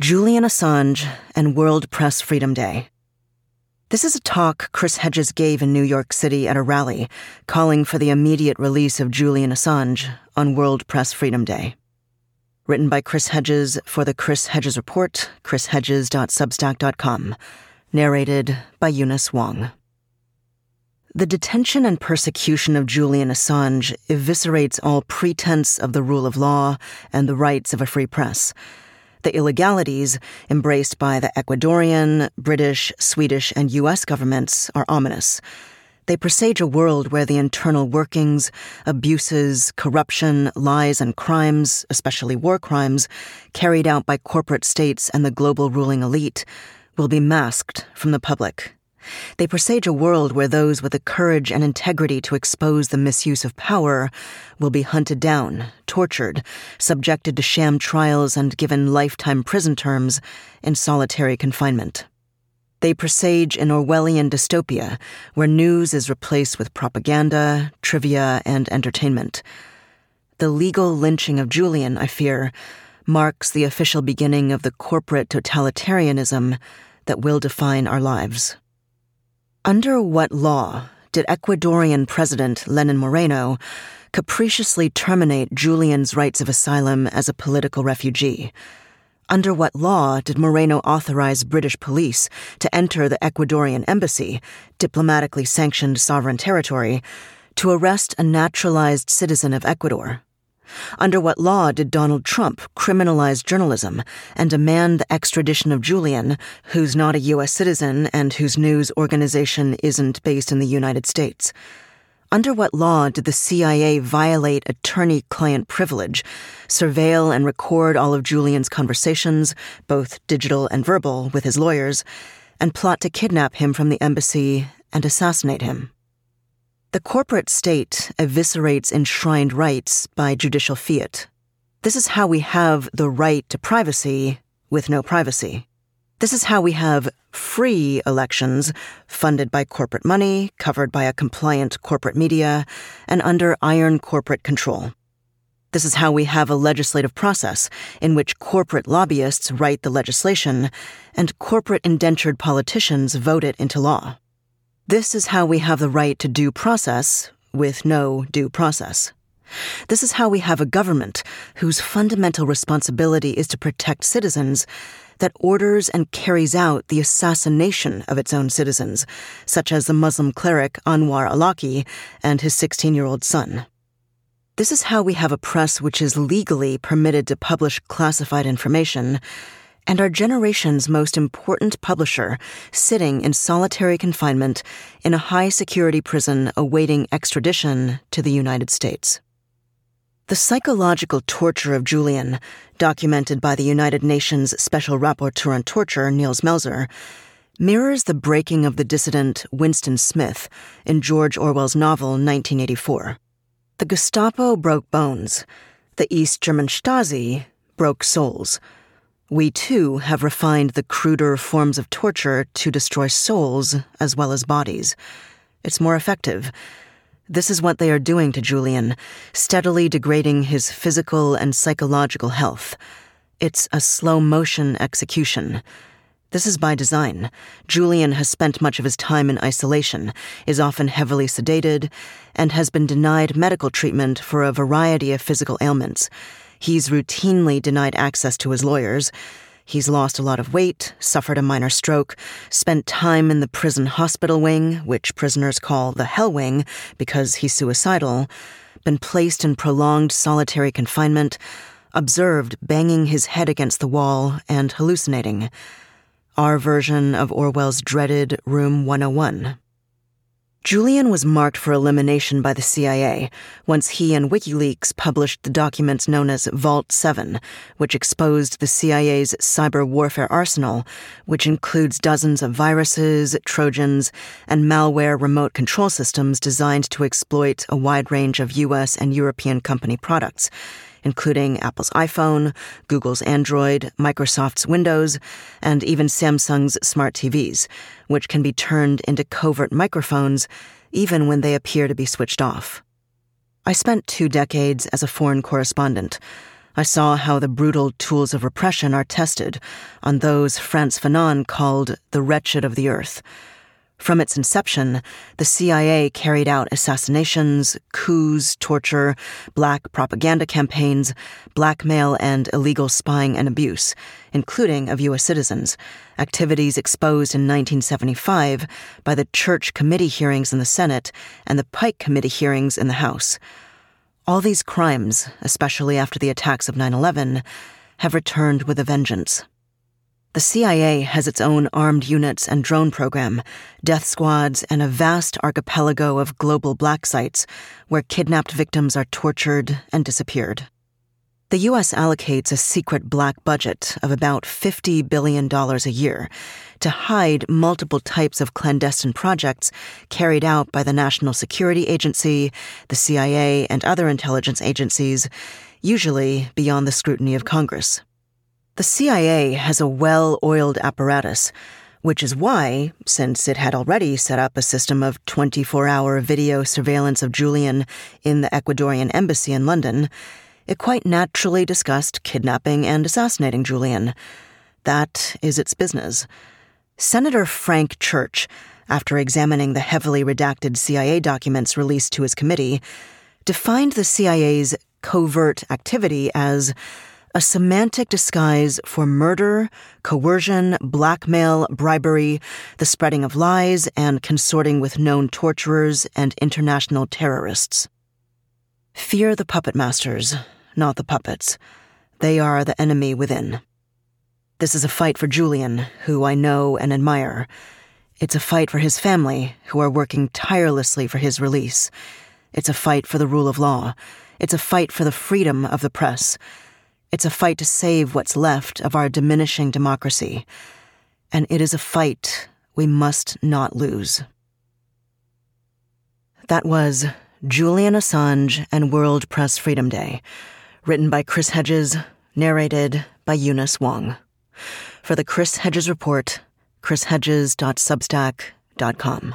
Julian Assange and World Press Freedom Day. This is a talk Chris Hedges gave in New York City at a rally calling for the immediate release of Julian Assange on World Press Freedom Day. Written by Chris Hedges for the Chris Hedges Report, chrishedges.substack.com. Narrated by Eunice Wong. The detention and persecution of Julian Assange eviscerates all pretense of the rule of law and the rights of a free press. The illegalities embraced by the Ecuadorian, British, Swedish, and U.S. governments are ominous. They presage a world where the internal workings, abuses, corruption, lies, and crimes, especially war crimes, carried out by corporate states and the global ruling elite, will be masked from the public. They presage a world where those with the courage and integrity to expose the misuse of power will be hunted down, tortured, subjected to sham trials, and given lifetime prison terms in solitary confinement. They presage an Orwellian dystopia where news is replaced with propaganda, trivia, and entertainment. The legal lynching of Julian, I fear, marks the official beginning of the corporate totalitarianism that will define our lives. Under what law did Ecuadorian President Lenin Moreno capriciously terminate Julian's rights of asylum as a political refugee? Under what law did Moreno authorize British police to enter the Ecuadorian Embassy, diplomatically sanctioned sovereign territory, to arrest a naturalized citizen of Ecuador? Under what law did Donald Trump criminalize journalism and demand the extradition of Julian, who's not a U.S. citizen and whose news organization isn't based in the United States? Under what law did the CIA violate attorney-client privilege, surveil and record all of Julian's conversations, both digital and verbal, with his lawyers, and plot to kidnap him from the embassy and assassinate him? The corporate state eviscerates enshrined rights by judicial fiat. This is how we have the right to privacy with no privacy. This is how we have free elections funded by corporate money, covered by a compliant corporate media, and under iron corporate control. This is how we have a legislative process in which corporate lobbyists write the legislation and corporate indentured politicians vote it into law. This is how we have the right to due process with no due process. This is how we have a government whose fundamental responsibility is to protect citizens that orders and carries out the assassination of its own citizens, such as the Muslim cleric Anwar al-Awlaki and his 16-year-old son. This is how we have a press which is legally permitted to publish classified information, and our generation's most important publisher sitting in solitary confinement in a high-security prison awaiting extradition to the United States. The psychological torture of Julian, documented by the United Nations Special Rapporteur on Torture, Niels Melzer, mirrors the breaking of the dissident Winston Smith in George Orwell's novel 1984. The Gestapo broke bones. The East German Stasi broke souls. We, too, have refined the cruder forms of torture to destroy souls as well as bodies. It's more effective. This is what they are doing to Julian, steadily degrading his physical and psychological health. It's a slow-motion execution. This is by design. Julian has spent much of his time in isolation, is often heavily sedated, and has been denied medical treatment for a variety of physical ailments. He's routinely denied access to his lawyers. He's lost a lot of weight, suffered a minor stroke, spent time in the prison hospital wing, which prisoners call the hell wing because he's suicidal, been placed in prolonged solitary confinement, observed banging his head against the wall, and hallucinating. Our version of Orwell's dreaded Room 101. Julian was marked for elimination by the CIA once he and WikiLeaks published the documents known as Vault 7, which exposed the CIA's cyber warfare arsenal, which includes dozens of viruses, Trojans, and malware remote control systems designed to exploit a wide range of U.S. and European company products, including Apple's iPhone, Google's Android, Microsoft's Windows, and even Samsung's smart TVs, which can be turned into covert microphones even when they appear to be switched off. I spent 2 decades as a foreign correspondent. I saw how the brutal tools of repression are tested on those Frantz Fanon called the wretched of the earth. From its inception, the CIA carried out assassinations, coups, torture, black propaganda campaigns, blackmail, and illegal spying and abuse, including of U.S. citizens, activities exposed in 1975 by the Church Committee hearings in the Senate and the Pike Committee hearings in the House. All these crimes, especially after the attacks of 9/11, have returned with a vengeance. The CIA has its own armed units and drone program, death squads, and a vast archipelago of global black sites where kidnapped victims are tortured and disappeared. The U.S. allocates a secret black budget of about $50 billion a year to hide multiple types of clandestine projects carried out by the National Security Agency, the CIA, and other intelligence agencies, usually beyond the scrutiny of Congress. The CIA has a well-oiled apparatus, which is why, since it had already set up a system of 24-hour video surveillance of Julian in the Ecuadorian Embassy in London, it quite naturally discussed kidnapping and assassinating Julian. That is its business. Senator Frank Church, after examining the heavily redacted CIA documents released to his committee, defined the CIA's covert activity as a semantic disguise for murder, coercion, blackmail, bribery, the spreading of lies, and consorting with known torturers and international terrorists. Fear the puppet masters, not the puppets. They are the enemy within. This is a fight for Julian, who I know and admire. It's a fight for his family, who are working tirelessly for his release. It's a fight for the rule of law. It's a fight for the freedom of the press. It's a fight to save what's left of our diminishing democracy. And it is a fight we must not lose. That was Julian Assange and World Press Freedom Day, written by Chris Hedges, narrated by Eunice Wong. For the Chris Hedges Report, chrishedges.substack.com.